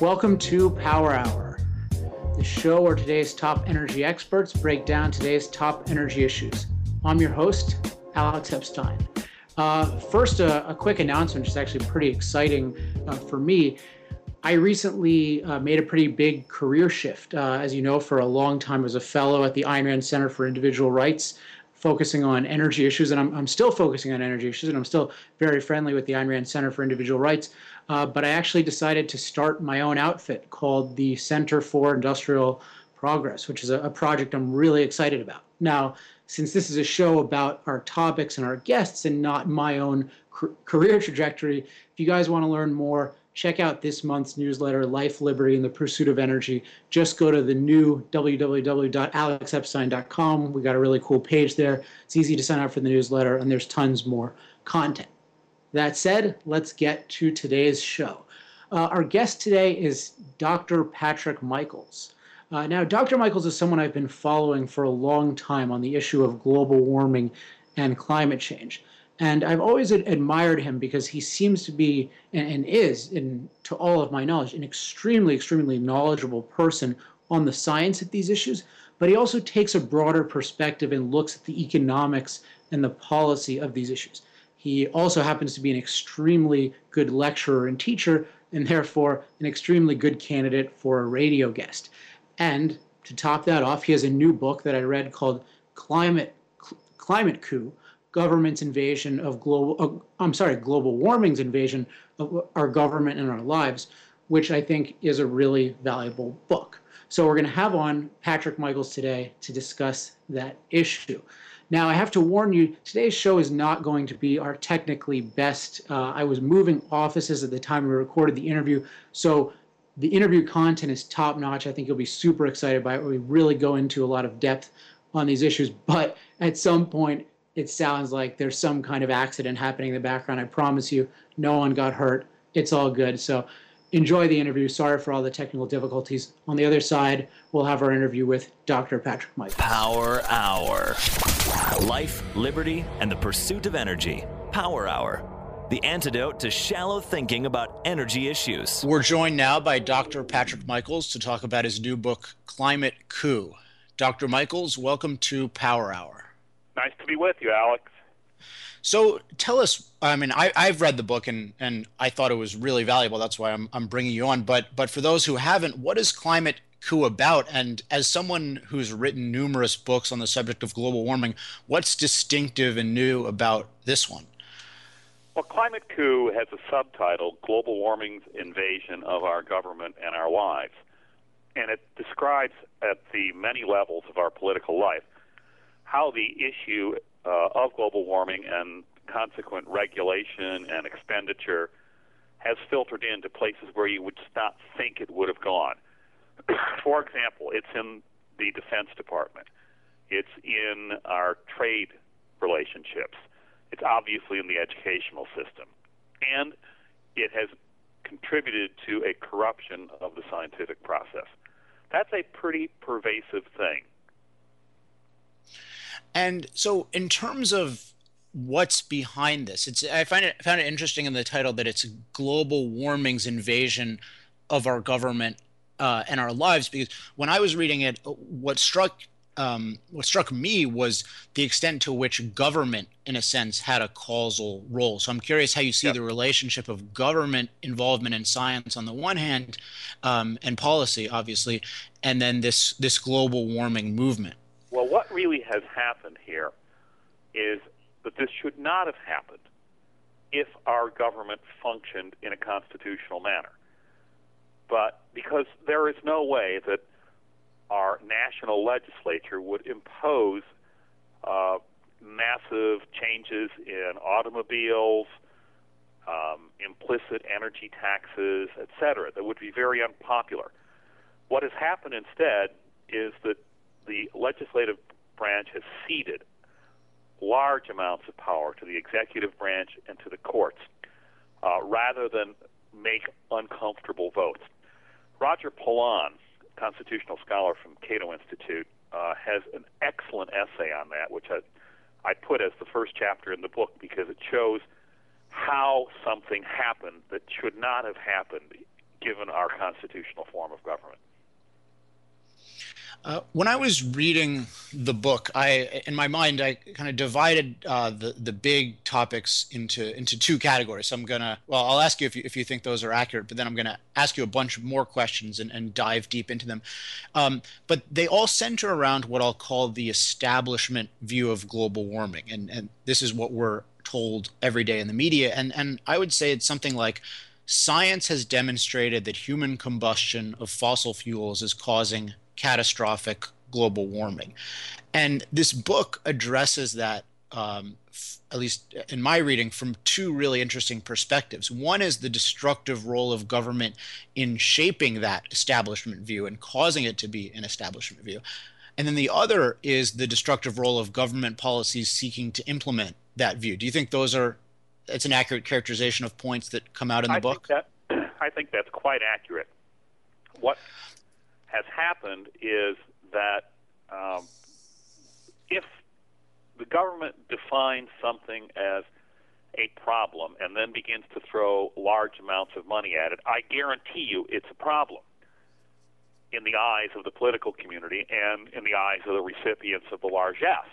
Welcome to Power Hour, the show where today's top energy experts break down today's top energy issues. I'm your host, Alex Epstein. First, a quick announcement, which is actually pretty exciting for me. I recently made a pretty big career shift. As you know, for a long time, I was a fellow at the Ayn Rand Center for Individual Rights, focusing on energy issues, and I'm still focusing on energy issues, and I'm still very friendly with the Ayn Rand Center for Individual Rights. But I actually decided to start my own outfit called the Center for Industrial Progress, which is a project I'm really excited about. Now, since this is a show about our topics and our guests and not my own career trajectory, if you guys want to learn more, check out this month's newsletter, Life, Liberty, and the Pursuit of Energy. Just go to the new www.alexepstein.com. We got a really cool page there. It's easy to sign up for the newsletter, and there's tons more content. That said, let's get to today's show. Our guest today is Dr. Patrick Michaels. Now, Dr. Michaels is someone I've been following for a long time on the issue of global warming and climate change. And I've always admired him because he seems to be, and is, to all of my knowledge, an extremely, extremely knowledgeable person on the science of these issues. But he also takes a broader perspective and looks at the economics and the policy of these issues. He also happens to be an extremely good lecturer and teacher, and therefore an extremely good candidate for a radio guest. And to top that off, he has a new book that I read called Climate Coup, Government's Invasion of Global Warming's Invasion of Our Government and Our Lives, which I think is a really valuable book. So we're going to have on Patrick Michaels today to discuss that issue. Now, I have to warn you, today's show is not going to be our technically best. I was moving offices at the time we recorded the interview, so the interview content is top-notch. I think you'll be super excited by it. We really go into a lot of depth on these issues, but at some point, it sounds like there's some kind of accident happening in the background. I promise you, no one got hurt. It's all good. So enjoy the interview. Sorry for all the technical difficulties. On the other side, we'll have our interview with Dr. Patrick Michaels. Power Hour. Life, liberty, and the pursuit of energy. Power Hour. The antidote to shallow thinking about energy issues. We're joined now by Dr. Patrick Michaels to talk about his new book, Climate Coup. Dr. Michaels, welcome to Power Hour. Nice to be with you, Alex. So tell us, I mean, I've read the book and I thought it was really valuable. That's why I'm bringing you on. But for those who haven't, what is Climate Coup about? And as someone who's written numerous books on the subject of global warming, what's distinctive and new about this one? Well, Climate Coup has a subtitle, Global Warming's Invasion of Our Government and Our Lives, and it describes at the many levels of our political life how the issue of global warming and consequent regulation and expenditure has filtered into places where you would not think it would have gone. For example, it's in the Defense Department. It's in our trade relationships. It's obviously in the educational system, and it has contributed to a corruption of the scientific process. That's a pretty pervasive thing. And so in terms of what's behind this, I found it interesting in the title that it's global warming's invasion of our government and our lives, because when I was reading it, what struck me was the extent to which government, in a sense, had a causal role. So I'm curious how you see the relationship of government involvement in science on the one hand, and policy, obviously, and then this global warming movement. Well, what really has happened here is that this should not have happened if our government functioned in a constitutional manner. But because there is no way that our national legislature would impose massive changes in automobiles, implicit energy taxes, etc., that would be very unpopular. What has happened instead is that the legislative branch has ceded large amounts of power to the executive branch and to the courts, rather than make uncomfortable votes. Roger Pollan, constitutional scholar from Cato Institute, has an excellent essay on that, which I put as the first chapter in the book because it shows how something happened that should not have happened given our constitutional form of government. When I was reading the book, in my mind I kind of divided the big topics into two categories. So I'm gonna, well, I'll ask you if you think those are accurate, but then I'm gonna ask you a bunch more questions and dive deep into them. But they all center around what I'll call the establishment view of global warming, and this is what we're told every day in the media. And I would say it's something like, science has demonstrated that human combustion of fossil fuels is causing catastrophic global warming. And this book addresses that, at least in my reading, from two really interesting perspectives. One is the destructive role of government in shaping that establishment view and causing it to be an establishment view. And then the other is the destructive role of government policies seeking to implement that view. Do you think those are it's an accurate characterization of points that come out in the book? I think that's quite accurate. What has happened is that if the government defines something as a problem and then begins to throw large amounts of money at it, I guarantee you it's a problem in the eyes of the political community and in the eyes of the recipients of the largesse.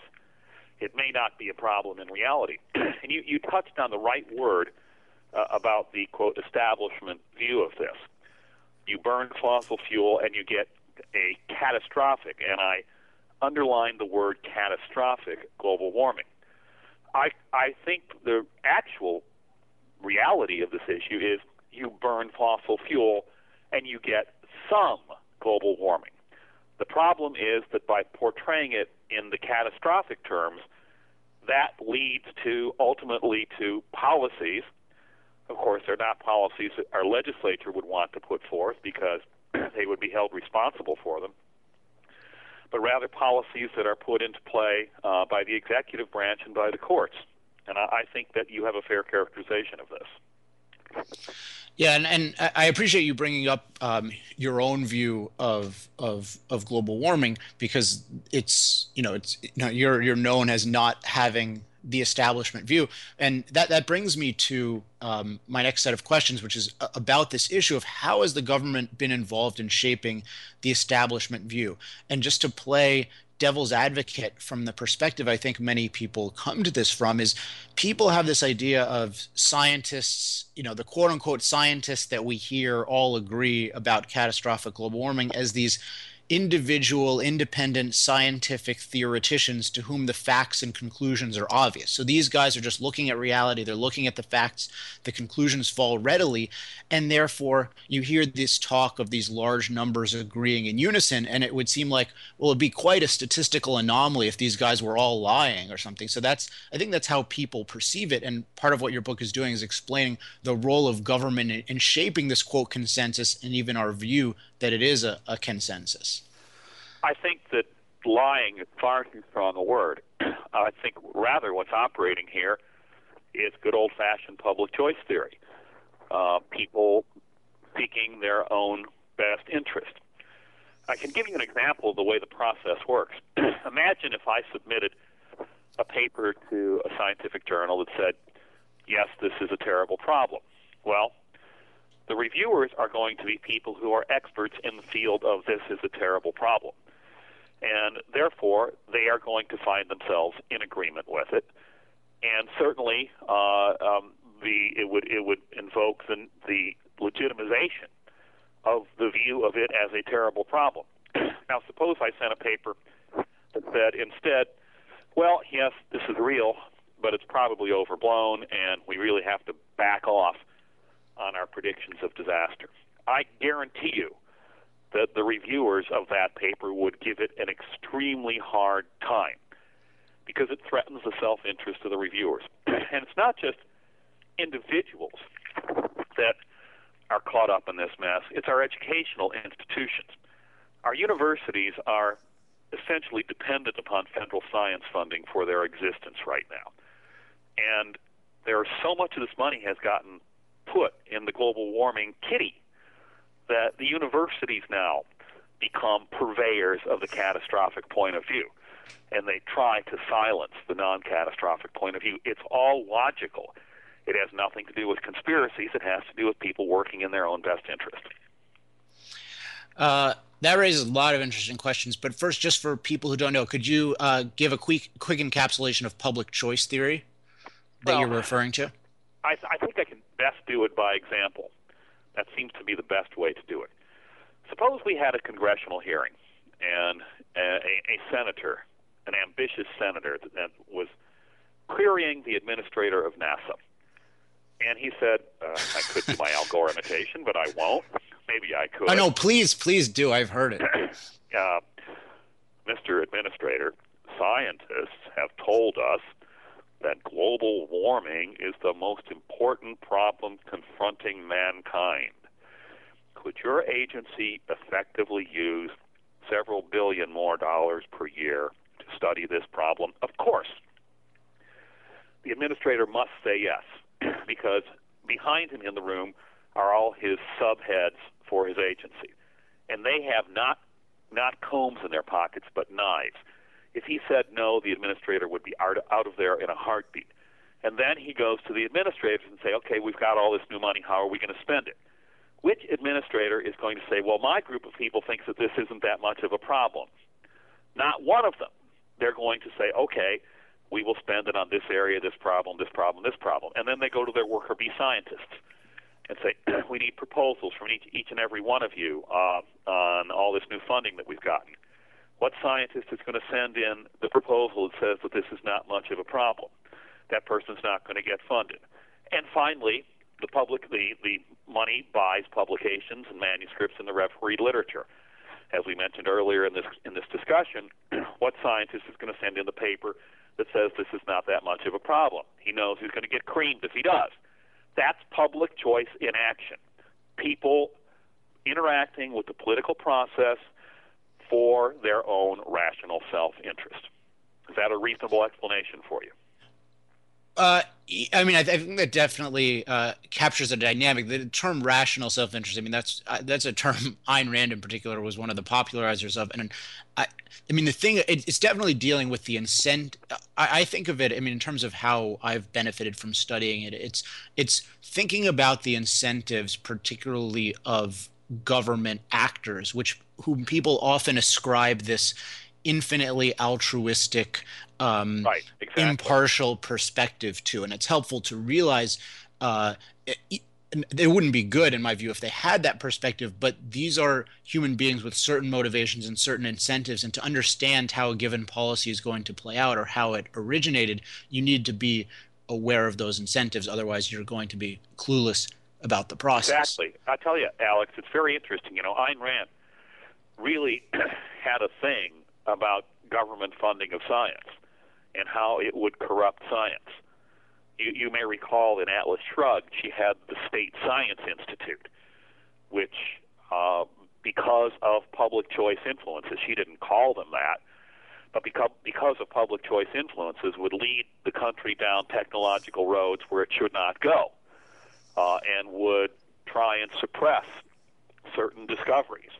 It may not be a problem in reality. And you touched on the right word about the, quote, establishment view of this. You burn fossil fuel and you get a catastrophic, and I underline the word catastrophic, global warming. I think the actual reality of this issue is you burn fossil fuel and you get some global warming. The problem is that by portraying it in the catastrophic terms, that leads to ultimately to policies. Of course, they're not policies that our legislature would want to put forth because they would be held responsible for them, but rather policies that are put into play by the executive branch and by the courts. And I think that you have a fair characterization of this. Yeah, and I appreciate you bringing up your own view of global warming, because it's you're known as not having the establishment view, and that brings me to my next set of questions, which is about this issue of how has the government been involved in shaping the establishment view. And just to play devil's advocate from the perspective I think many people come to this from is people have this idea of scientists, the quote-unquote scientists that we hear all agree about catastrophic global warming as these individual, independent, scientific theoreticians to whom the facts and conclusions are obvious. So these guys are just looking at reality. They're looking at the facts. The conclusions fall readily. And therefore, you hear this talk of these large numbers agreeing in unison, and it would seem like, well, it'd be quite a statistical anomaly if these guys were all lying or something. So I think that's how people perceive it. And part of what your book is doing is explaining the role of government in shaping this, quote, consensus, and even our view that it is a consensus. I think that lying is far too strong a word. I think rather what's operating here is good old-fashioned public choice theory, people seeking their own best interest. I can give you an example of the way the process works. Imagine if I submitted a paper to a scientific journal that said, yes, this is a terrible problem. Well, the reviewers are going to be people who are experts in the field of this is a terrible problem. And therefore, they are going to find themselves in agreement with it. And certainly, it would invoke the legitimization of the view of it as a terrible problem. Now, suppose I sent a paper that said instead, well, yes, this is real, but it's probably overblown, and we really have to back off on our predictions of disaster. I guarantee you that the reviewers of that paper would give it an extremely hard time because it threatens the self-interest of the reviewers. And it's not just individuals that are caught up in this mess. It's our educational institutions. Our universities are essentially dependent upon federal science funding for their existence right now. And there's so much of this money has gotten put in the global warming kitty that the universities now become purveyors of the catastrophic point of view, and they try to silence the non-catastrophic point of view. It's all logical. It has nothing to do with conspiracies. It has to do with people working in their own best interest. That raises a lot of interesting questions, but first, just for people who don't know, could you give a quick encapsulation of public choice theory that you're referring to? I think I can best do it by example. That seems to be the best way to do it. Suppose we had a congressional hearing, and a senator, an ambitious senator, that was querying the administrator of NASA. And he said, I could do my Al Gore imitation, but I won't. Maybe I could. Oh, no, please, please do. I've heard it. Mr. Administrator, scientists have told us that global warming is the most important problem confronting mankind. Could your agency effectively use several billion more dollars per year to study this problem? Of course. The administrator must say yes, because behind him in the room are all his subheads for his agency. And they have not combs in their pockets, but knives. If he said no, the administrator would be out of there in a heartbeat. And then he goes to the administrators and say, okay, we've got all this new money. How are we going to spend it? Which administrator is going to say, well, my group of people thinks that this isn't that much of a problem? Not one of them. They're going to say, okay, we will spend it on this area, this problem, this problem, this problem. And then they go to their worker bee scientists and say, we need proposals from each and every one of you on all this new funding that we've gotten. What scientist is going to send in the proposal that says that this is not much of a problem? That person's not going to get funded. And finally, the money buys publications and manuscripts in the refereed literature. As we mentioned earlier in this discussion, what scientist is going to send in the paper that says this is not that much of a problem? He knows he's going to get creamed if he does. That's public choice in action. People interacting with the political process for their own rational self-interest. Is that a reasonable explanation for you? I mean, I think that definitely captures a dynamic. The term rational self-interest, I mean, that's a term Ayn Rand in particular was one of the popularizers of. And I mean, the thing, it's definitely dealing with the incent. I think of it, I mean, in terms of how I've benefited from studying it, it's thinking about the incentives, particularly of government actors, whom people often ascribe this infinitely altruistic, right, exactly, impartial perspective to. And it's helpful to realize it wouldn't be good, in my view, if they had that perspective, but these are human beings with certain motivations and certain incentives, and to understand how a given policy is going to play out or how it originated, you need to be aware of those incentives. Otherwise, you're going to be clueless about the process. Exactly. I tell you, Alex, it's very interesting. You know, Ayn Rand really had a thing about government funding of science and how it would corrupt science. You may recall in Atlas Shrugged, she had the State Science Institute, which, because of public choice influences, she didn't call them that, but because of public choice influences, would lead the country down technological roads where it should not go, and would try and suppress certain discoveries.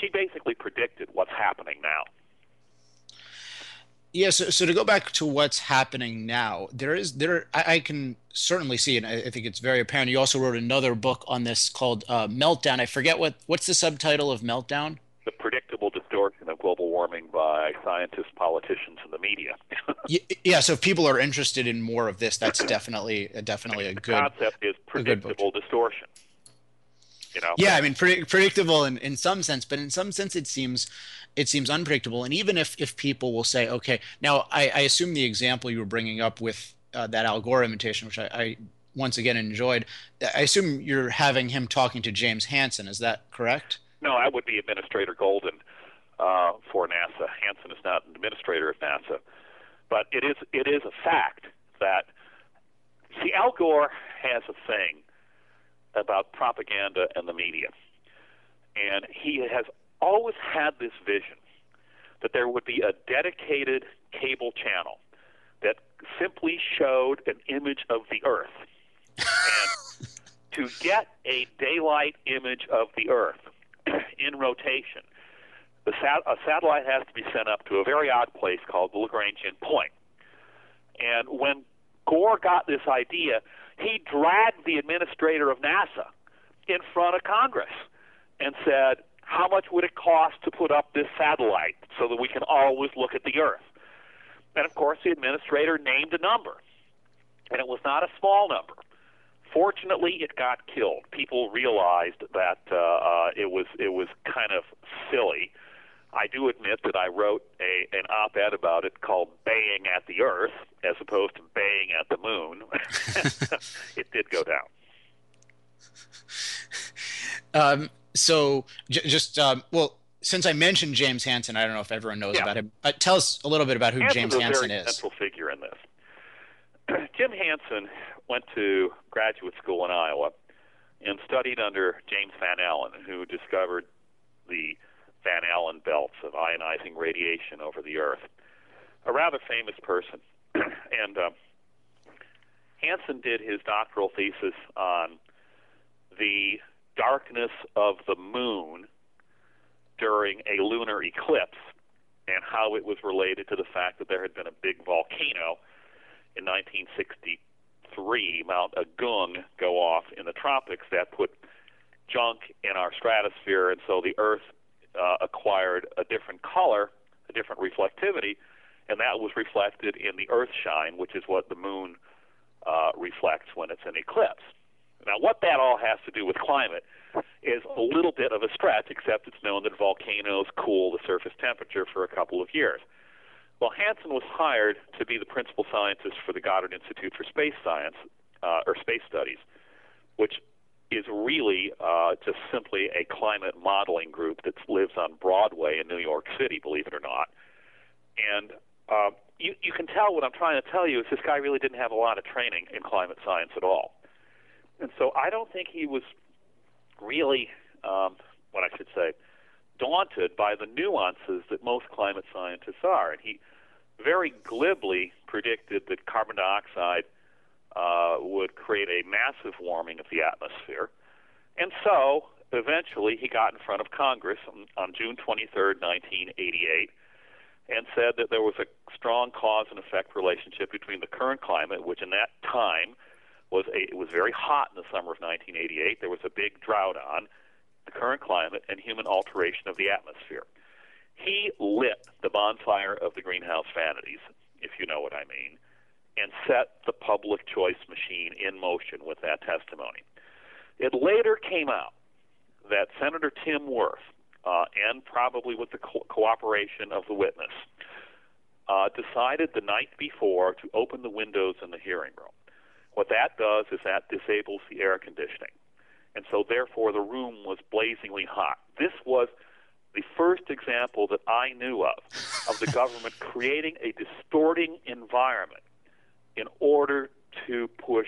She basically predicted what's happening now. Yeah, so to go back to what's happening now, I can certainly see, and I think it's very apparent. You also wrote another book on this called Meltdown. I forget what's the subtitle of Meltdown? The Predictable Distortion of Global Warming by Scientists, Politicians, and the Media. Yeah, so if people are interested in more of this, that's definitely a good book. The concept is predictable distortion. You know? Yeah, I mean, predictable in some sense, but in some sense it seems unpredictable. And even if people will say, okay, now I assume the example you were bringing up with that Al Gore imitation, which I once again enjoyed, I assume you're having him talking to James Hansen. Is that correct? No, that would be Administrator Golden for NASA. Hansen is not an administrator of NASA, but it is a fact that, see, Al Gore has a thing about propaganda and the media. And he has always had this vision that there would be a dedicated cable channel that simply showed an image of the Earth. And to get a daylight image of the Earth in rotation, a satellite has to be sent up to a very odd place called the Lagrangian point. And when Gore got this idea, he dragged the administrator of NASA in front of Congress and said, how much would it cost to put up this satellite so that we can always look at the Earth? And, of course, the administrator named a number, and it was not a small number. Fortunately, it got killed. People realized that it was kind of silly. I do admit that I wrote an op-ed about it called Baying at the Earth as opposed to Baying at the Moon. It did go down. So since I mentioned James Hansen, I don't know if everyone knows about him. Tell us a little bit about who James Hansen is. Hansen's a very central figure in this. Jim Hansen went to graduate school in Iowa and studied under James Van Allen, who discovered the Van Allen belts of ionizing radiation over the Earth. A rather famous person. And Hansen did his doctoral thesis on the darkness of the moon during a lunar eclipse and how it was related to the fact that there had been a big volcano in 1963, Mount Agung, go off in the tropics that put junk in our stratosphere, and so the Earth acquired a different color, a different reflectivity, and that was reflected in the Earth shine, which is what the moon reflects when it's an eclipse. Now, what that all has to do with climate is a little bit of a stretch, except it's known that volcanoes cool the surface temperature for a couple of years. Well, Hansen was hired to be the principal scientist for the Goddard Institute for Space Science, or Space Studies, which is really just simply a climate modeling group that lives on Broadway in New York City, believe it or not. And you can tell what I'm trying to tell you is this guy really didn't have a lot of training in climate science at all. And so I don't think he was really, daunted by the nuances that most climate scientists are. And he very glibly predicted that carbon dioxide would create a massive warming of the atmosphere. And so eventually he got in front of Congress on June 23rd, 1988, and said that there was a strong cause and effect relationship between the current climate, which in that time it was very hot in the summer of 1988. There was a big drought on the current climate and human alteration of the atmosphere. He lit the bonfire of the greenhouse vanities, if you know what I mean, and set the public choice machine in motion with that testimony. It later came out that Senator Tim Wirth, and probably with the cooperation of the witness, decided the night before to open the windows in the hearing room. What that does is that disables the air conditioning. And so, therefore, the room was blazingly hot. This was the first example that I knew of the government creating a distorting environment in order to push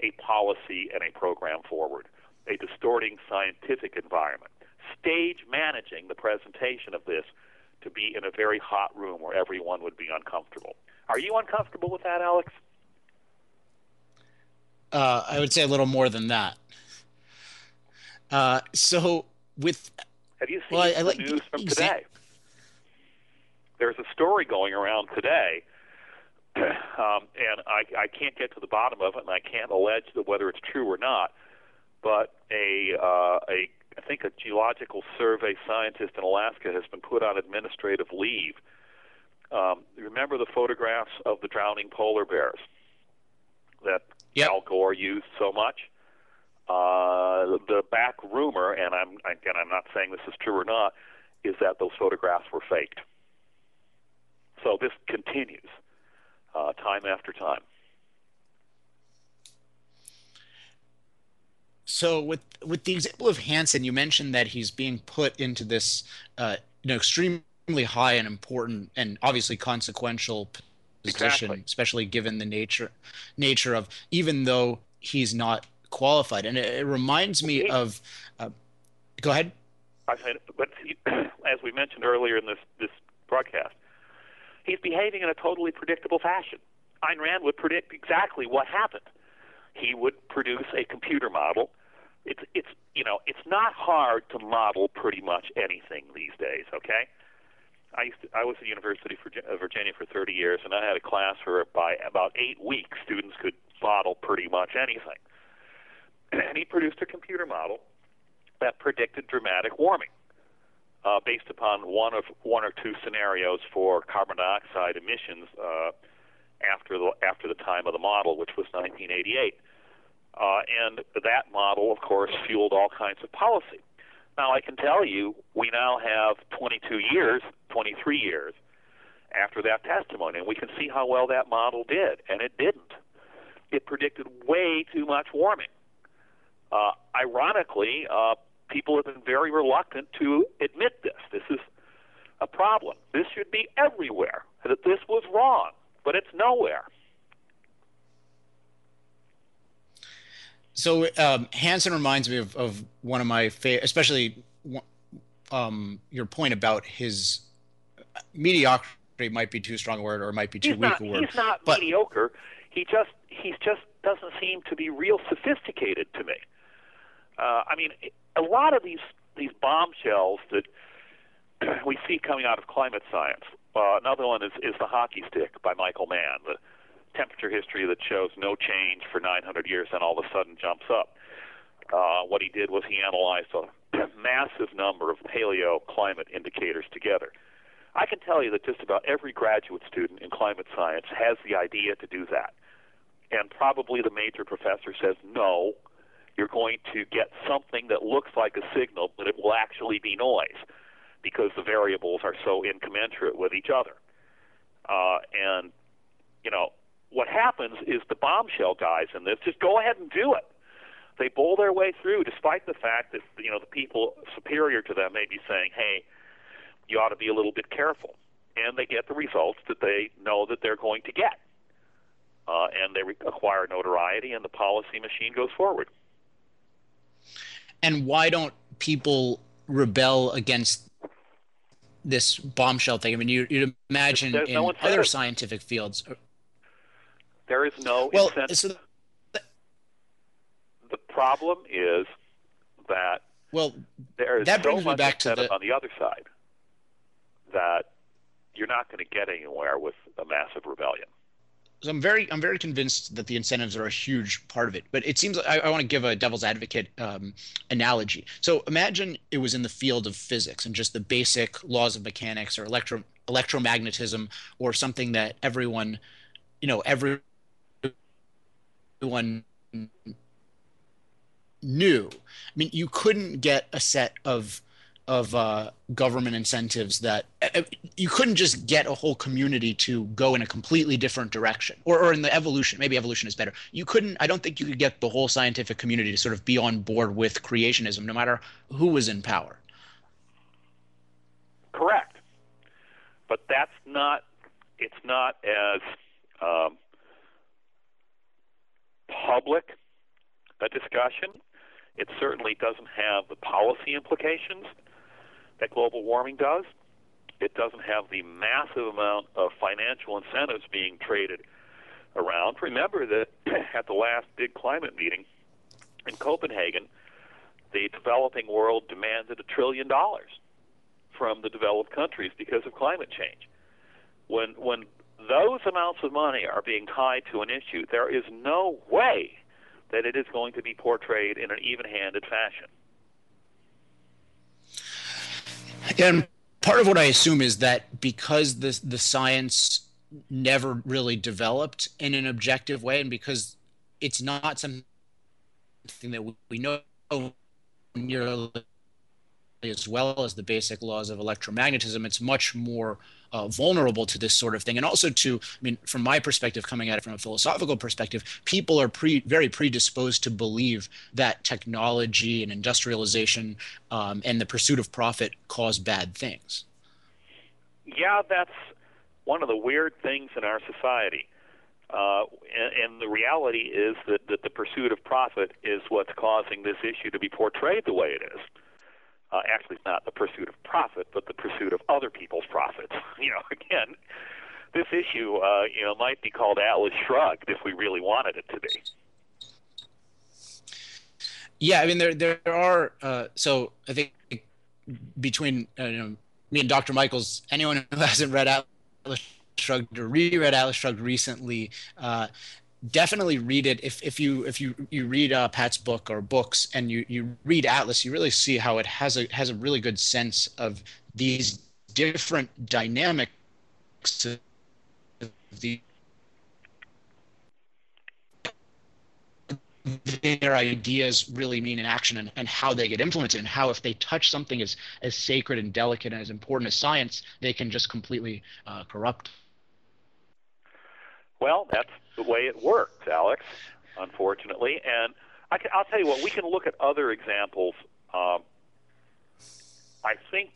a policy and a program forward, a distorting scientific environment, stage managing the presentation of this to be in a very hot room where everyone would be uncomfortable. Are you uncomfortable with that, Alex? I would say a little more than that. Have you seen the news from today? There's a story going around today, and I can't get to the bottom of it, and I can't allege that whether it's true or not, but I think a geological survey scientist in Alaska has been put on administrative leave. Remember the photographs of the drowning polar bears that Al Gore used so much? The back rumor, and I'm not saying this is true or not, is that those photographs were faked. So this continues time after time. So with the example of Hansen, you mentioned that he's being put into this extremely high and important and obviously consequential position, especially given the nature of, even though he's not qualified. And it reminds me of go ahead. but as we mentioned earlier in this broadcast, he's behaving in a totally predictable fashion. Ayn Rand would predict exactly what happened. He would produce a computer model. It's not hard to model pretty much anything these days. Okay, I was at University of Virginia for 30 years, and I had a class where by about 8 weeks students could model pretty much anything. And he produced a computer model that predicted dramatic warming based upon one or two scenarios for carbon dioxide emissions after the time of the model, which was 1988. And that model, of course, fueled all kinds of policy. Now, I can tell you we now have 23 years after that testimony, and we can see how well that model did, and it didn't. It predicted way too much warming. Ironically, people have been very reluctant to admit this. This is a problem. This should be everywhere, that this was wrong, but it's nowhere. So Hansen reminds me of one of my favorite, especially your point about his mediocrity might be too strong a word, or it might be too weak a word. He's not mediocre. He just doesn't seem to be real sophisticated to me. I mean, a lot of these bombshells that we see coming out of climate science. Another one is The Hockey Stick by Michael Mann. The temperature history that shows no change for 900 years and all of a sudden jumps up. What he did was he analyzed a massive number of paleo climate indicators together. I can tell you that just about every graduate student in climate science has the idea to do that. And probably the major professor says, no, you're going to get something that looks like a signal, but it will actually be noise because the variables are so incommensurate with each other. And, you know, what happens is the bombshell guys in this just go ahead and do it. They bowl their way through, despite the fact that, you know, the people superior to them may be saying, hey, you ought to be a little bit careful. And they get the results that they know that they're going to get. And they acquire notoriety, and the policy machine goes forward. And why don't people rebel against this bombshell thing? I mean, you'd imagine in other scientific fields. There is no incentive. So the problem is that there is so much incentive on the other side that you're not going to get anywhere with a massive rebellion. So I'm very convinced that the incentives are a huge part of it. But it seems like I want to give a devil's advocate analogy. So imagine it was in the field of physics and just the basic laws of mechanics or electromagnetism or something that everyone, you know, everyone knew. I mean, you couldn't get a set of government incentives that you couldn't just get a whole community to go in a completely different direction or in the evolution. Maybe evolution is better. You couldn't, I don't think you could get the whole scientific community to sort of be on board with creationism, no matter who was in power. Correct. But that's not, it's not as public a discussion. It certainly doesn't have the policy implications that global warming does. It doesn't have the massive amount of financial incentives being traded around. Remember that at the last big climate meeting in Copenhagen, the developing world demanded $1 trillion from the developed countries because of climate change. When those amounts of money are being tied to an issue, there is no way that it is going to be portrayed in an even-handed fashion. And part of what I assume is that because the science never really developed in an objective way, and because it's not something that we know nearly as well as the basic laws of electromagnetism, it's much more vulnerable to this sort of thing. And also to, I mean, from my perspective, coming at it from a philosophical perspective, people are very predisposed to believe that technology and industrialization and the pursuit of profit cause bad things. Yeah, that's one of the weird things in our society. And the reality is that the pursuit of profit is what's causing this issue to be portrayed the way it is. actually it's not the pursuit of profit, but the pursuit of other people's profits. You know, again, this issue, you know, might be called Atlas Shrugged if we really wanted it to be. Yeah, I mean, there are. So I think between you know, me and Dr. Michaels, anyone who hasn't read Atlas Shrugged or reread Atlas Shrugged recently, definitely read it. If you read Pat's book or books and you read Atlas, you really see how it has a really good sense of these different dynamics of their ideas really mean in action, and how they get influenced, and how if they touch something as sacred and delicate and as important as science, they can just completely corrupt. Well, that's the way it works, Alex, unfortunately. And I'll tell you what, we can look at other examples. I think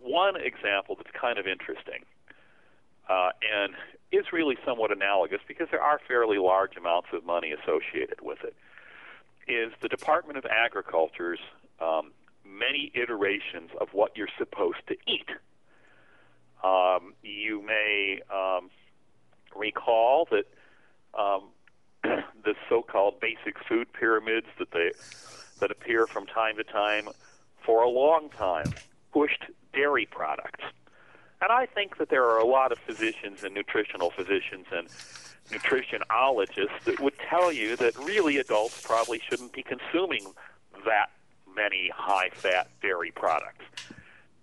one example that's kind of interesting and is really somewhat analogous, because there are fairly large amounts of money associated with it, is the Department of Agriculture's many iterations of what you're supposed to eat. You may recall that the so-called basic food pyramids that appear from time to time for a long time pushed dairy products. And I think that there are a lot of physicians and nutritional physicians and nutritionologists that would tell you that really adults probably shouldn't be consuming that many high-fat dairy products.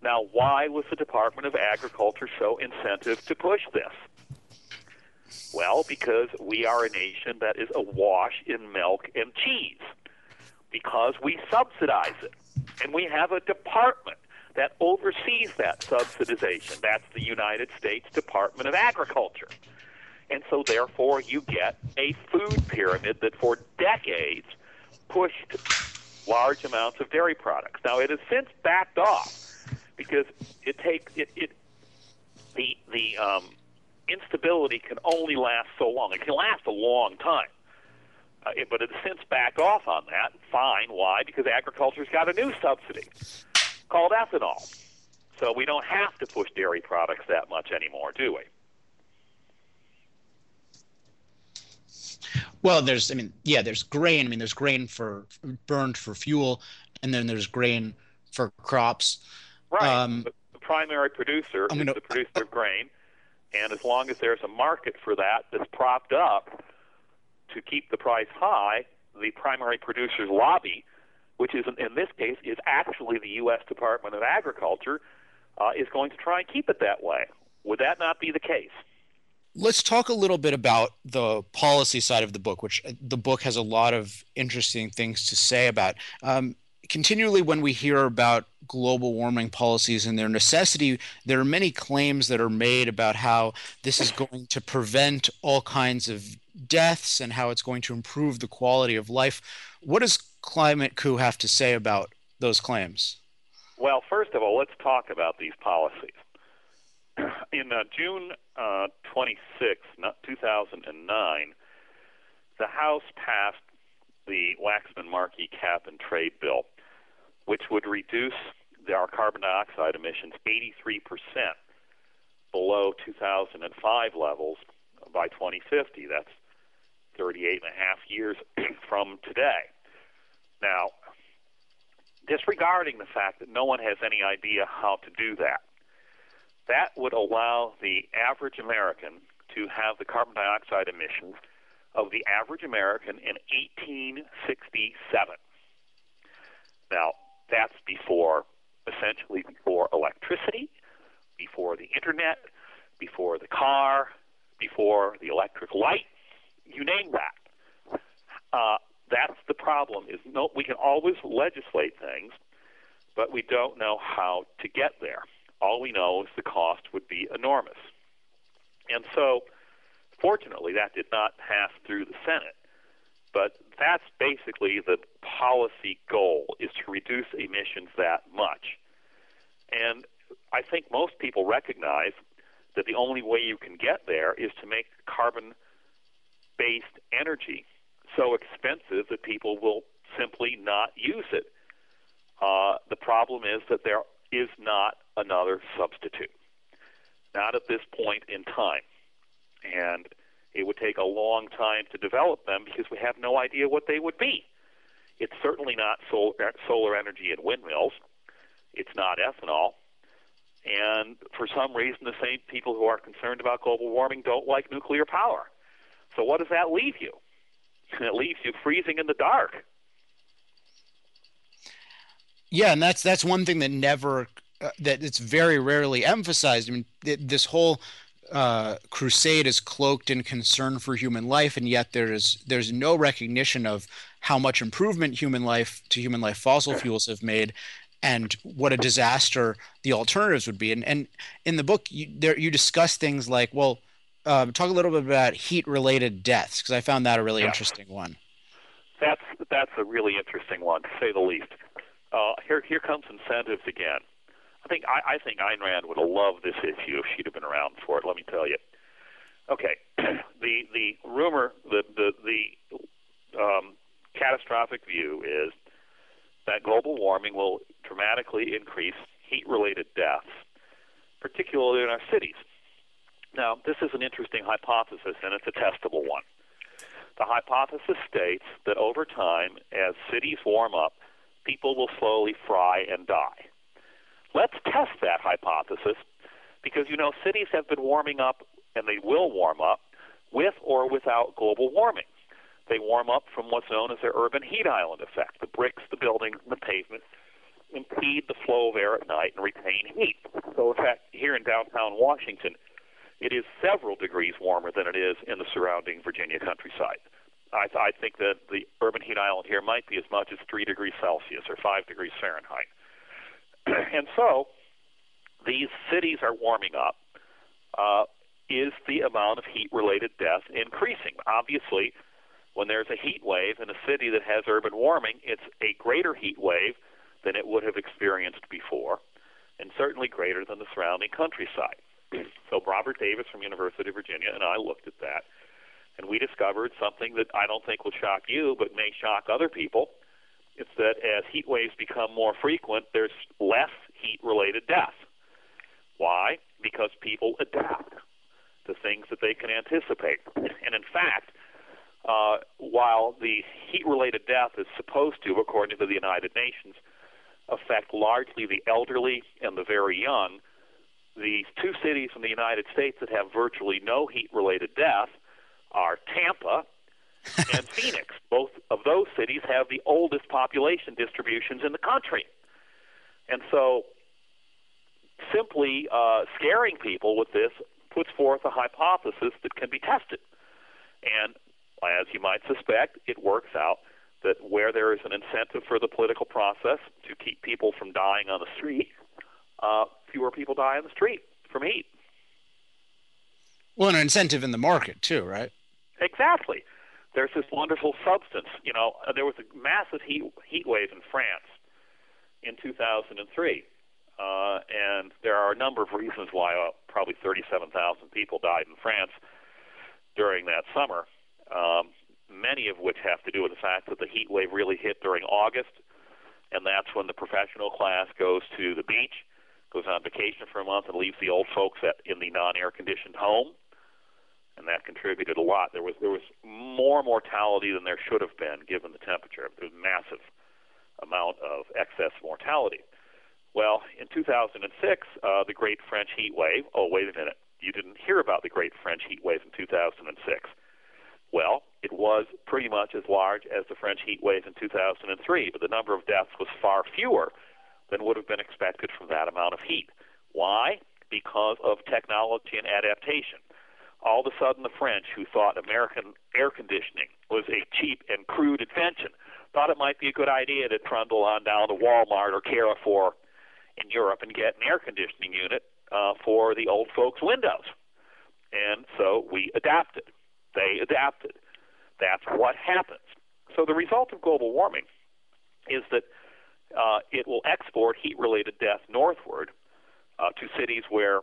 Now, why was the Department of Agriculture so incentive to push this? Well, because we are a nation that is awash in milk and cheese, because we subsidize it. And we have a department that oversees that subsidization. That's the United States Department of Agriculture. And so, therefore, you get a food pyramid that for decades pushed large amounts of dairy products. Now, it has since backed off, because it takes the instability can only last so long. It can last a long time, but it's since backed off on that. Fine, why? Because agriculture's got a new subsidy called ethanol. So we don't have to push dairy products that much anymore, do we? Well, there's grain. I mean, there's grain for burned for fuel, and then there's grain for crops. Right. But the primary producer is the producer of grain, and as long as there's a market for that that's propped up to keep the price high, the primary producer's lobby, which is, in this case, is actually the U.S. Department of Agriculture, is going to try and keep it that way. Would that not be the case? Let's talk a little bit about the policy side of the book, which the book has a lot of interesting things to say about. Continually, when we hear about global warming policies and their necessity, there are many claims that are made about how this is going to prevent all kinds of deaths and how it's going to improve the quality of life. What does Climate Coup have to say about those claims? Well, first of all, let's talk about these policies. In June 26, 2009, the House passed the Waxman-Markey cap and trade bill, which would reduce our carbon dioxide emissions 83% below 2005 levels by 2050. That's 38.5 years from today. Now, disregarding the fact that no one has any idea how to do that, that would allow the average American to have the carbon dioxide emissions of the average American in 1867. Now, that's essentially before electricity, before the internet, before the car, before the electric light, you name that. That's the problem. We can always legislate things, but we don't know how to get there. All we know is the cost would be enormous. And so, fortunately, that did not pass through the Senate. But that's basically the policy goal, is to reduce emissions that much. And I think most people recognize that the only way you can get there is to make carbon-based energy so expensive that people will simply not use it. The problem is that there is not another substitute, not at this point in time. And it would take a long time to develop them because we have no idea what they would be. It's certainly not solar energy and windmills. It's not ethanol. And for some reason, the same people who are concerned about global warming don't like nuclear power. So what does that leave you? It leaves you freezing in the dark. Yeah, and that's one thing that never that it's very rarely emphasized. I mean, this whole crusade is cloaked in concern for human life, and yet there's no recognition of how much improvement human life fossil fuels have made, and what a disaster the alternatives would be. And in the book, you discuss things like, well, talk a little bit about heat-related deaths, because I found that a really interesting one. That's a really interesting one, to say the least. Here comes incentives again. I think Ayn Rand would have loved this issue if she'd have been around for it, let me tell you. Okay, the rumor, the catastrophic view is that global warming will dramatically increase heat-related deaths, particularly in our cities. Now, this is an interesting hypothesis, and it's a testable one. The hypothesis states that over time, as cities warm up, people will slowly fry and die. Let's test that hypothesis because, you know, cities have been warming up, and they will warm up, with or without global warming. They warm up from what's known as their urban heat island effect. The bricks, the buildings, and the pavement impede the flow of air at night and retain heat. So, in fact, here in downtown Washington, it is several degrees warmer than it is in the surrounding Virginia countryside. I think that the urban heat island here might be as much as 3 degrees Celsius or 5 degrees Fahrenheit. And so these cities are warming up. Is the amount of heat-related death increasing? Obviously, when there's a heat wave in a city that has urban warming, it's a greater heat wave than it would have experienced before, and certainly greater than the surrounding countryside. So Robert Davis from University of Virginia and I looked at that, and we discovered something that I don't think will shock you but may shock other people. It's that as heat waves become more frequent, there's less heat-related death. Why? Because people adapt to things that they can anticipate. And in fact, while the heat-related death is supposed to, according to the United Nations, affect largely the elderly and the very young, the two cities in the United States that have virtually no heat-related death are Tampa and Phoenix. Both of those cities have the oldest population distributions in the country. And so simply scaring people with this puts forth a hypothesis that can be tested. And as you might suspect, it works out that where there is an incentive for the political process to keep people from dying on the street, fewer people die on the street from heat. Well, an incentive in the market too, right? Exactly. There's this wonderful substance. You know, there was a massive heat wave in France in 2003, and there are a number of reasons why probably 37,000 people died in France during that summer, many of which have to do with the fact that the heat wave really hit during August, and that's when the professional class goes to the beach, goes on vacation for a month, and leaves the old folks in the non-air-conditioned home, and that contributed a lot. There was more mortality than there should have been given the temperature. There was a massive amount of excess mortality. Well, in 2006, the Great French Heat Wave. Oh, wait a minute. You didn't hear about the Great French Heat Wave in 2006. Well, it was pretty much as large as the French heat wave in 2003, but the number of deaths was far fewer than would have been expected from that amount of heat. Why? Because of technology and adaptation. All of a sudden, the French, who thought American air conditioning was a cheap and crude invention, thought it might be a good idea to trundle on down to Walmart or Carrefour in Europe and get an air conditioning unit for the old folks' windows. And so we adapted. They adapted. That's what happens. So the result of global warming is that it will export heat-related death northward to cities where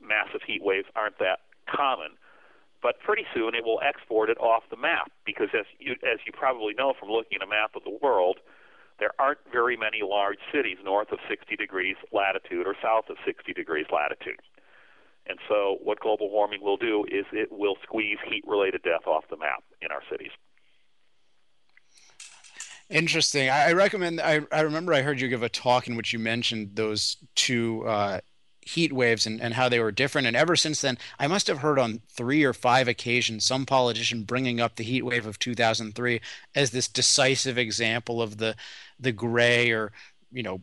massive heat waves aren't that common. But pretty soon it will export it off the map because, as you probably know from looking at a map of the world, There aren't very many large cities north of 60 degrees latitude or south of 60 degrees latitude. And so what global warming will do is it will squeeze heat-related death off the map in our cities. Interesting. I remember I heard you give a talk in which you mentioned those two heat waves and how they were different. And ever since then, I must have heard on 3 or 5 occasions some politician bringing up the heat wave of 2003 as this decisive example of the gray or, you know,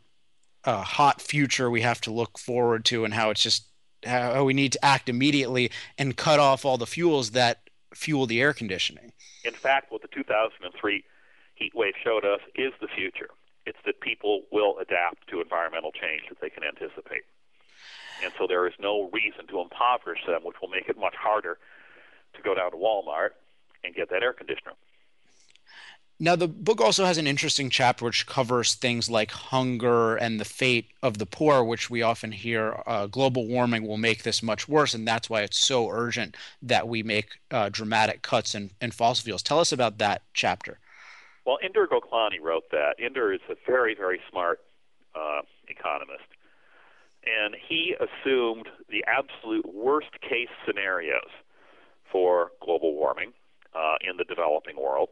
hot future we have to look forward to, and how it's just how we need to act immediately and cut off all the fuels that fuel the air conditioning. In fact, what the 2003 heat wave showed us is the future. It's that people will adapt to environmental change that they can anticipate. And so there is no reason to impoverish them, which will make it much harder to go down to Walmart and get that air conditioner. Now, the book also has an interesting chapter which covers things like hunger and the fate of the poor, which we often hear global warming will make this much worse, and that's why it's so urgent that we make dramatic cuts in fossil fuels. Tell us about that chapter. Well, Inder Goklani wrote that. Inder is a very, very smart economist. And he assumed the absolute worst-case scenarios for global warming in the developing world.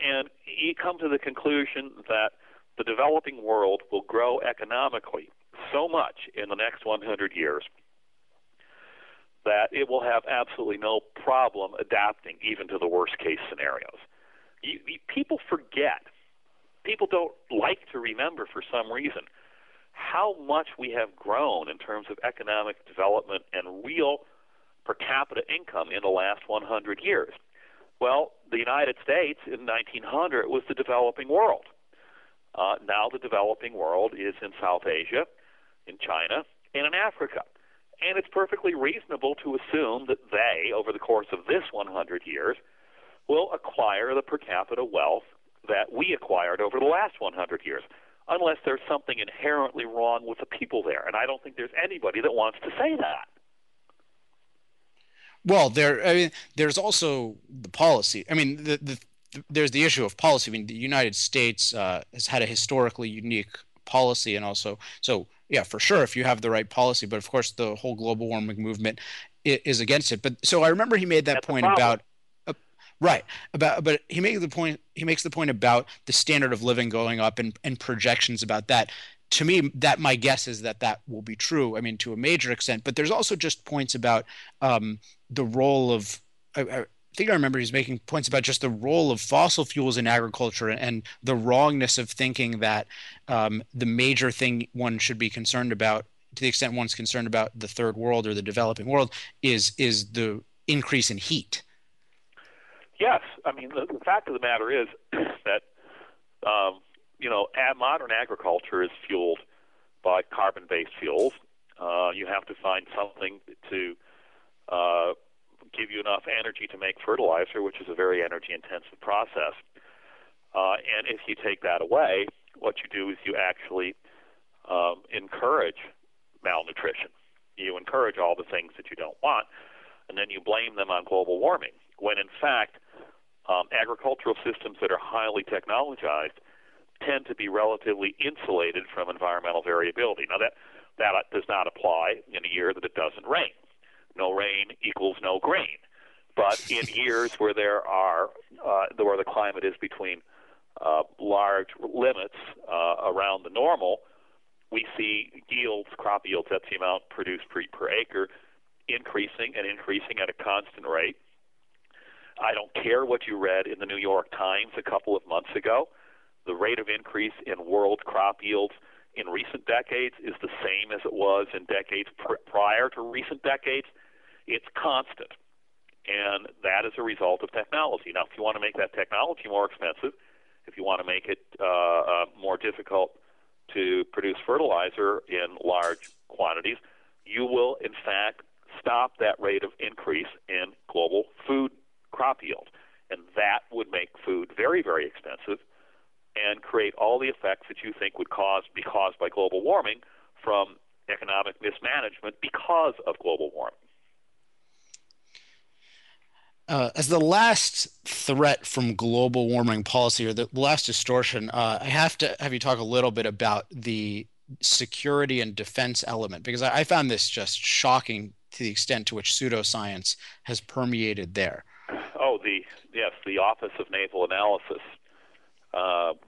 And he comes to the conclusion that the developing world will grow economically so much in the next 100 years that it will have absolutely no problem adapting even to the worst-case scenarios. People forget. People don't like to remember for some reason how much we have grown in terms of economic development and real per capita income in the last 100 years. Well, the United States in 1900 was the developing world. Now the developing world is in South Asia, in China, and in Africa. And it's perfectly reasonable to assume that they, over the course of this 100 years, will acquire the per capita wealth that we acquired over the last 100 years. Unless there's something inherently wrong with the people there. And I don't think there's anybody that wants to say that. Well, there's also the policy. I mean, there's the issue of policy. I mean, the United States has had a historically unique policy, and also – so, yeah, for sure, if you have the right policy. But, of course, the whole global warming movement is against it. But so I remember he made that point about – right. But he makes the point about the standard of living going up and projections about that. To me, that my guess is that will be true. I mean, to a major extent. But there's also just points about the role of I think I remember he's making points about just the role of fossil fuels in agriculture and the wrongness of thinking that the major thing one should be concerned about, to the extent one's concerned about the third world or the developing world, is the increase in heat. Yes. I mean, the fact of the matter is that, you know, modern agriculture is fueled by carbon-based fuels. You have to find something to give you enough energy to make fertilizer, which is a very energy-intensive process. And if you take that away, what you do is you actually encourage malnutrition. You encourage all the things that you don't want, and then you blame them on global warming, when in fact agricultural systems that are highly technologized tend to be relatively insulated from environmental variability. Now, that does not apply in a year that it doesn't rain. No rain equals no grain. But in years where there are where the climate is between large limits around the normal, we see yields, crop yields, that's the amount produced per acre, increasing at a constant rate. I don't care what you read in the New York Times a couple of months ago. The rate of increase in world crop yields in recent decades is the same as it was in decades prior to recent decades. It's constant, and that is a result of technology. Now, if you want to make that technology more expensive, if you want to make it more difficult to produce fertilizer in large quantities, you will, in fact, stop that rate of increase in global food crop yield, and that would make food very, very expensive and create all the effects that you think would be caused by global warming from economic mismanagement because of global warming. As the last threat from global warming policy, or the last distortion, I have to have you talk a little bit about the security and defense element, because I found this just shocking to the extent to which pseudoscience has permeated there. Oh, yes, the Office of Naval Analysis,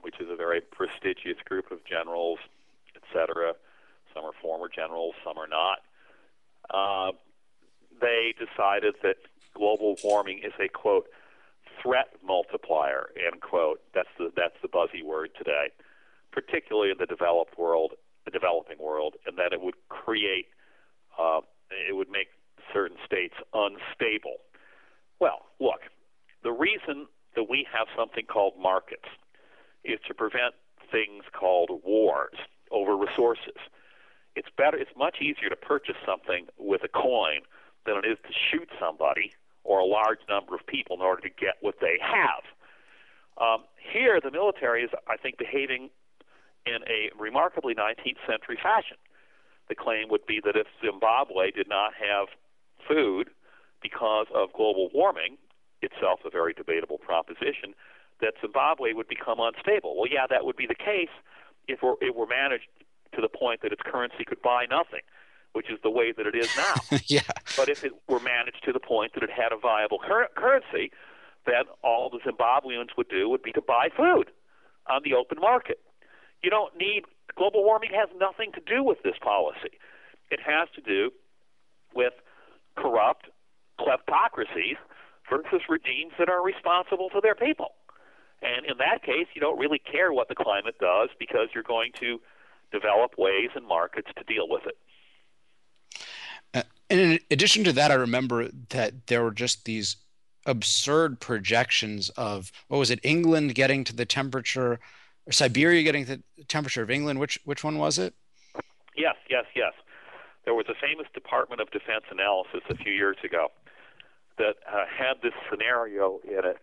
which is a very prestigious group of generals, et cetera. Some are former generals, some are not. They decided that global warming is a, quote, threat multiplier, end quote. That's the buzzy word today, particularly in the developed world, the developing world, and that it would create, it would make certain states unstable. Well, look, the reason that we have something called markets is to prevent things called wars over resources. It's better. It's much easier to purchase something with a coin than it is to shoot somebody or a large number of people in order to get what they have. Here, the military is, I think, behaving in a remarkably 19th century fashion. The claim would be that if Zimbabwe did not have food because of global warming, itself a very debatable proposition, that Zimbabwe would become unstable. Well, yeah, that would be the case if it were managed to the point that its currency could buy nothing, which is the way that it is now. Yeah. But if it were managed to the point that it had a viable currency, then all the Zimbabweans would do would be to buy food on the open market. You don't need – global warming has nothing to do with this policy. It has to do with corrupt kleptocracies versus regimes that are responsible to their people. And in that case, you don't really care what the climate does because you're going to develop ways and markets to deal with it. And in addition to that, I remember that there were just these absurd projections of, what was it, England getting to the temperature, or Siberia getting to the temperature of England. Which one was it? Yes. There was a famous Department of Defense analysis a few years ago that had this scenario in it,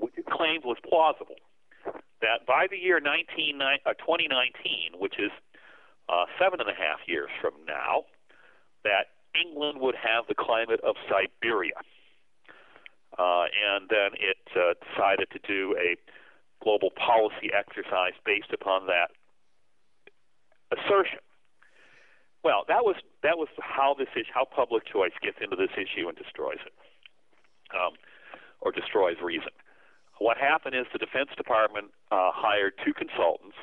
which it claimed was plausible, that by the year 2019, which is 7.5 years from now, that England would have the climate of Siberia. And then it decided to do a global policy exercise based upon that assertion. Well, that was how this issue, how public choice gets into this issue and destroys it, or destroys reason. What happened is the Defense Department hired two consultants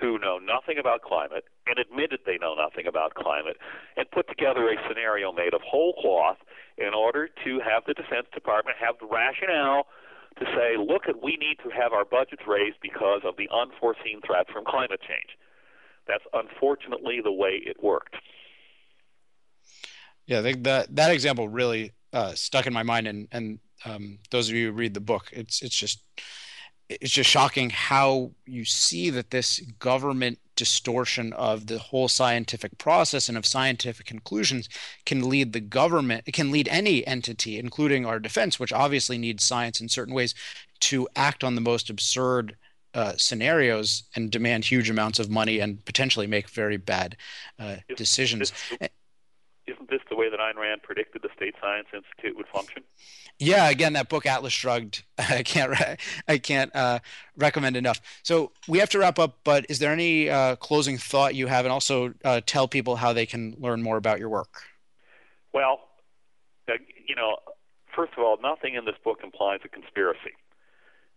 who know nothing about climate and admitted they know nothing about climate and put together a scenario made of whole cloth in order to have the Defense Department have the rationale to say, look, we need to have our budgets raised because of the unforeseen threat from climate change. That's unfortunately the way it worked. Yeah, I think that example really stuck in my mind, and those of you who read the book, it's just shocking how you see that this government distortion of the whole scientific process and of scientific conclusions can lead the government, it can lead any entity, including our defense, which obviously needs science in certain ways, to act on the most absurd scenarios and demand huge amounts of money and potentially make very bad decisions. Isn't this the way that Ayn Rand predicted the State Science Institute would function? Yeah, again, that book Atlas Shrugged, I can't recommend enough. So we have to wrap up, but is there any closing thought you have? And also tell people how they can learn more about your work. Well, first of all, nothing in this book implies a conspiracy.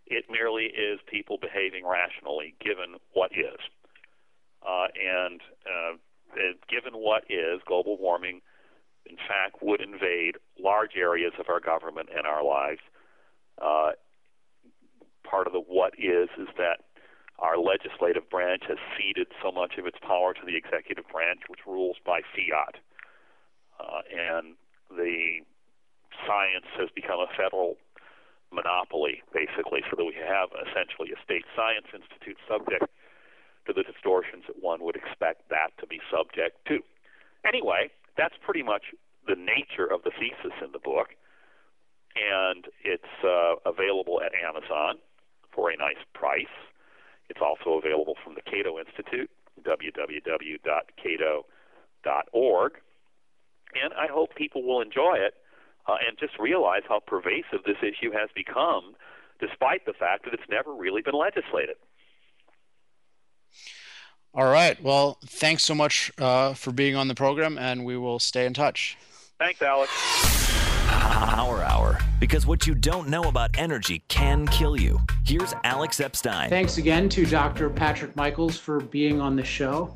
It merely is people behaving rationally given what is. Given what is, global warming, in fact, would invade large areas of our government and our lives. Part of the what is that our legislative branch has ceded so much of its power to the executive branch, which rules by fiat. And the science has become a federal monopoly, basically, so that we have essentially a State Science Institute subject to the distortions that one would expect that to be subject to. Anyway, that's pretty much the nature of the thesis in the book, and it's available at Amazon for a nice price. It's also available from the Cato Institute, www.cato.org, and I hope people will enjoy it. and just realize how pervasive this issue has become, despite the fact that it's never really been legislated. All right. Well, thanks so much for being on the program, and we will stay in touch. Thanks, Alex. Power Hour, because what you don't know about energy can kill you. Here's Alex Epstein. Thanks again to Dr. Patrick Michaels for being on the show.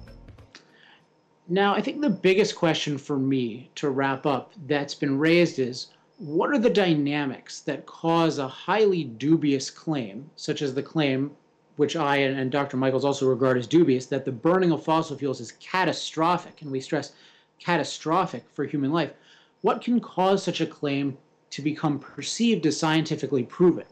Now, I think the biggest question for me to wrap up that's been raised is, what are the dynamics that cause a highly dubious claim, such as the claim, which I and Dr. Michaels also regard as dubious, that the burning of fossil fuels is catastrophic, and we stress catastrophic for human life. What can cause such a claim to become perceived as scientifically proven?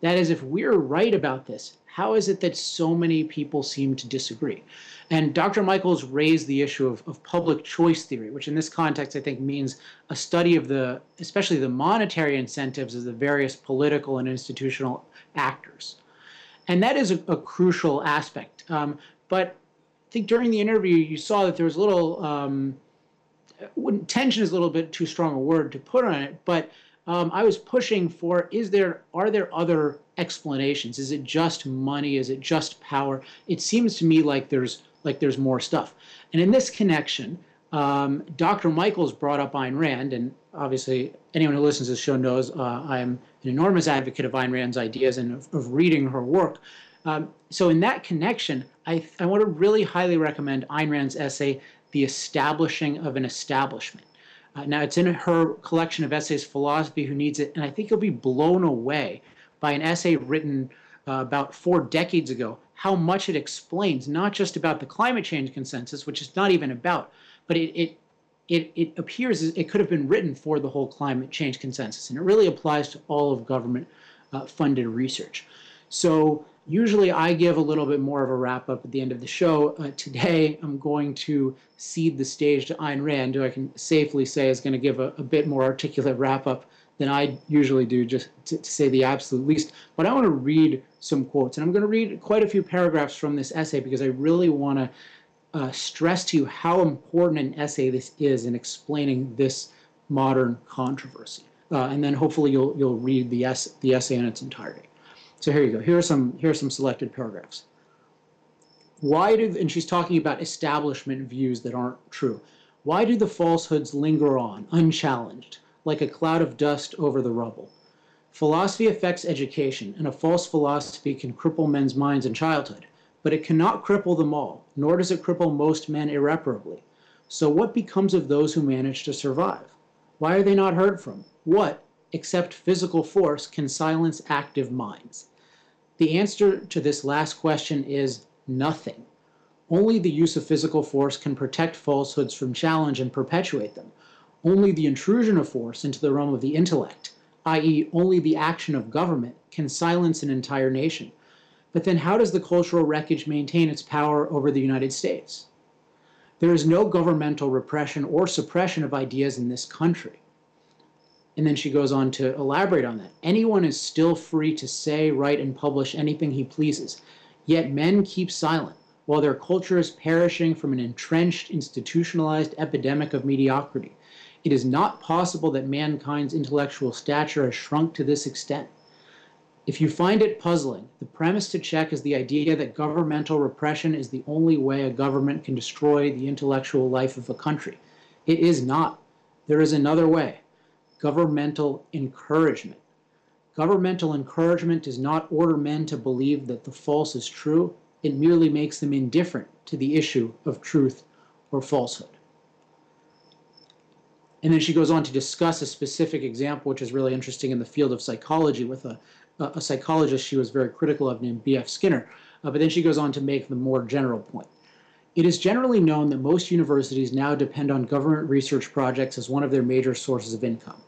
That is, if we're right about this, how is it that so many people seem to disagree? And Dr. Michaels raised the issue of public choice theory, which in this context, I think, means a study of the, especially the monetary incentives of the various political and institutional actors. And that is a crucial aspect. But I think during the interview, you saw that there was a little, tension is a little bit too strong a word to put on it, but I was pushing for, are there other explanations? Is it just money? Is it just power? It seems to me like there's more stuff. And in this connection, Dr. Michaels brought up Ayn Rand, and obviously anyone who listens to this show knows I'm an enormous advocate of Ayn Rand's ideas and of reading her work. So in that connection, I want to really highly recommend Ayn Rand's essay, The Establishing of an Establishment. Now, it's in her collection of essays, Philosophy Who Needs It, and I think you'll be blown away by an essay written about 4 decades ago, how much it explains, not just about the climate change consensus, which it's not even about, but it appears it could have been written for the whole climate change consensus, and it really applies to all of government-funded research. So usually I give a little bit more of a wrap-up at the end of the show. Today I'm going to cede the stage to Ayn Rand, who I can safely say is going to give a bit more articulate wrap-up than I usually do, just to say the absolute least. But I want to read some quotes, and I'm going to read quite a few paragraphs from this essay because I really want to stress to you how important an essay this is in explaining this modern controversy. And then hopefully you'll read the essay in its entirety. So here you go. Here are some selected paragraphs. And she's talking about establishment views that aren't true. Why do the falsehoods linger on, unchallenged, like a cloud of dust over the rubble? Philosophy affects education, and a false philosophy can cripple men's minds in childhood, but it cannot cripple them all, nor does it cripple most men irreparably. So what becomes of those who manage to survive? Why are they not heard from? What, except physical force, can silence active minds? The answer to this last question is nothing. Only the use of physical force can protect falsehoods from challenge and perpetuate them. Only the intrusion of force into the realm of the intellect, i.e., only the action of government, can silence an entire nation. But then how does the cultural wreckage maintain its power over the United States? There is no governmental repression or suppression of ideas in this country. And then she goes on to elaborate on that. Anyone is still free to say, write, and publish anything he pleases. Yet men keep silent while their culture is perishing from an entrenched, institutionalized epidemic of mediocrity. It is not possible that mankind's intellectual stature has shrunk to this extent. If you find it puzzling, the premise to check is the idea that governmental repression is the only way a government can destroy the intellectual life of a country. It is not. There is another way. Governmental encouragement. Governmental encouragement does not order men to believe that the false is true. It merely makes them indifferent to the issue of truth or falsehood. And then she goes on to discuss a specific example, which is really interesting in the field of psychology, with a psychologist she was very critical of named B.F. Skinner. But then she goes on to make the more general point. It is generally known that most universities now depend on government research projects as one of their major sources of income.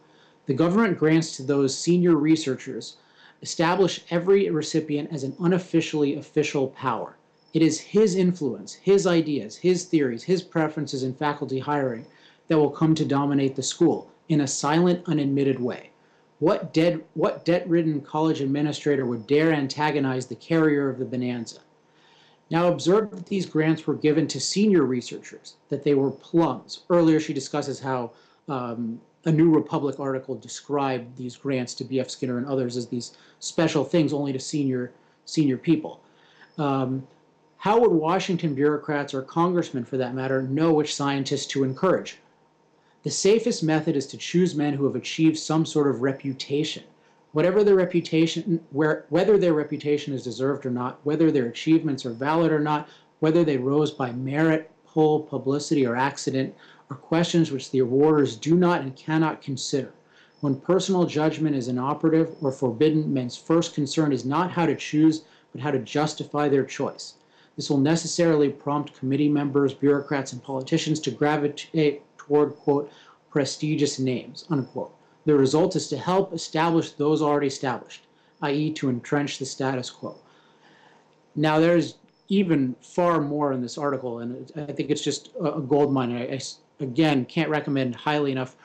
The government grants to those senior researchers establish every recipient as an unofficially official power. It is his influence, his ideas, his theories, his preferences in faculty hiring that will come to dominate the school in a silent, unadmitted way. What debt-ridden college administrator would dare antagonize the carrier of the bonanza? Now observe that these grants were given to senior researchers, that they were plums. Earlier she discusses how A New Republic article described these grants to B.F. Skinner and others as these special things only to senior people. How would Washington bureaucrats or congressmen, for that matter, know which scientists to encourage? The safest method is to choose men who have achieved some sort of reputation. Whatever their reputation, whether their reputation is deserved or not, whether their achievements are valid or not, whether they rose by merit, pull, publicity, or accident, are questions which the awarders do not and cannot consider. When personal judgment is inoperative or forbidden, men's first concern is not how to choose, but how to justify their choice. This will necessarily prompt committee members, bureaucrats, and politicians to gravitate toward, quote, prestigious names, unquote. The result is to help establish those already established, i.e. to entrench the status quo. Now, there's even far more in this article, and I think it's just a gold mine. I again can't recommend highly enough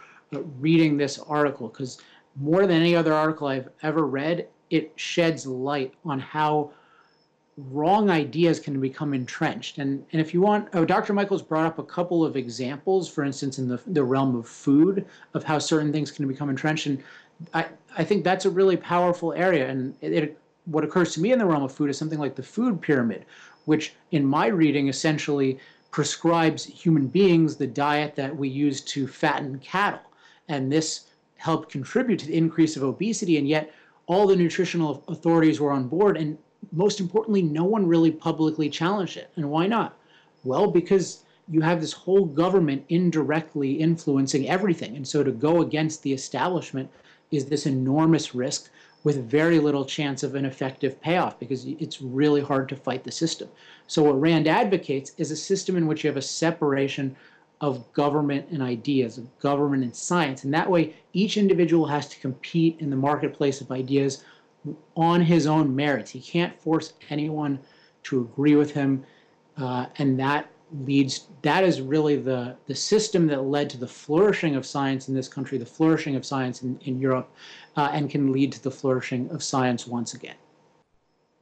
reading this article, because more than any other article I've ever read, it sheds light on how wrong ideas can become entrenched. And if you want, Dr. Michaels brought up a couple of examples, for instance, in the realm of food, of how certain things can become entrenched. And I think that's a really powerful area. And what occurs to me in the realm of food is something like the food pyramid, which in my reading essentially prescribes human beings the diet that we use to fatten cattle. And this helped contribute to the increase of obesity. And yet all the nutritional authorities were on board. And most importantly, no one really publicly challenged it. And why not? Well, because you have this whole government indirectly influencing everything. And so to go against the establishment is this enormous risk with very little chance of an effective payoff, because it's really hard to fight the system. So what Rand advocates is a system in which you have a separation of government and ideas, of government and science. And that way, each individual has to compete in the marketplace of ideas on his own merits. He can't force anyone to agree with him, and that is really the system that led to the flourishing of science in this country, the flourishing of science in Europe, and can lead to the flourishing of science once again.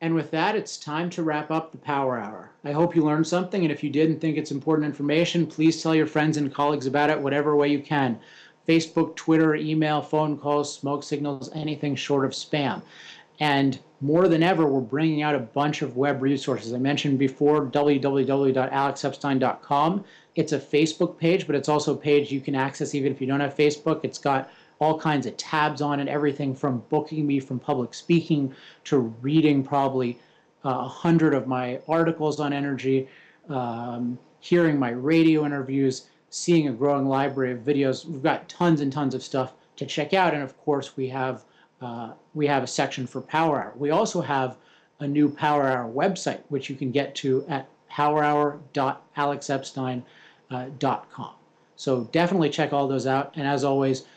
And with that, it's time to wrap up the Power Hour. I hope you learned something, and if you did and think it's important information, please tell your friends and colleagues about it whatever way you can. Facebook, Twitter, email, phone calls, smoke signals, anything short of spam. And more than ever, we're bringing out a bunch of web resources. I mentioned before, www.alexepstein.com. It's a Facebook page, but it's also a page you can access even if you don't have Facebook. It's got all kinds of tabs on it, everything from booking me, from public speaking, to reading probably 100 of my articles on energy, hearing my radio interviews, seeing a growing library of videos. We've got tons and tons of stuff to check out. And of course, we have a section for Power Hour. We also have a new Power Hour website, which you can get to at powerhour.alexepstein.com. So definitely check all those out. And as always, if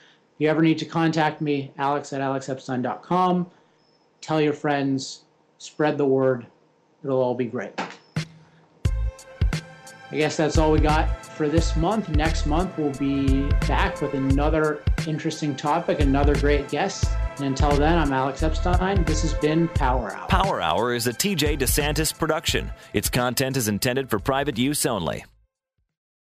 you ever need to contact me, alex@alexepstein.com. Tell your friends, spread the word. It'll all be great. I guess that's all we got for this month. Next month, we'll be back with another interesting topic, another great guest. And until then, I'm Alex Epstein. This has been Power Hour. Power Hour is a TJ DeSantis production. Its content is intended for private use only.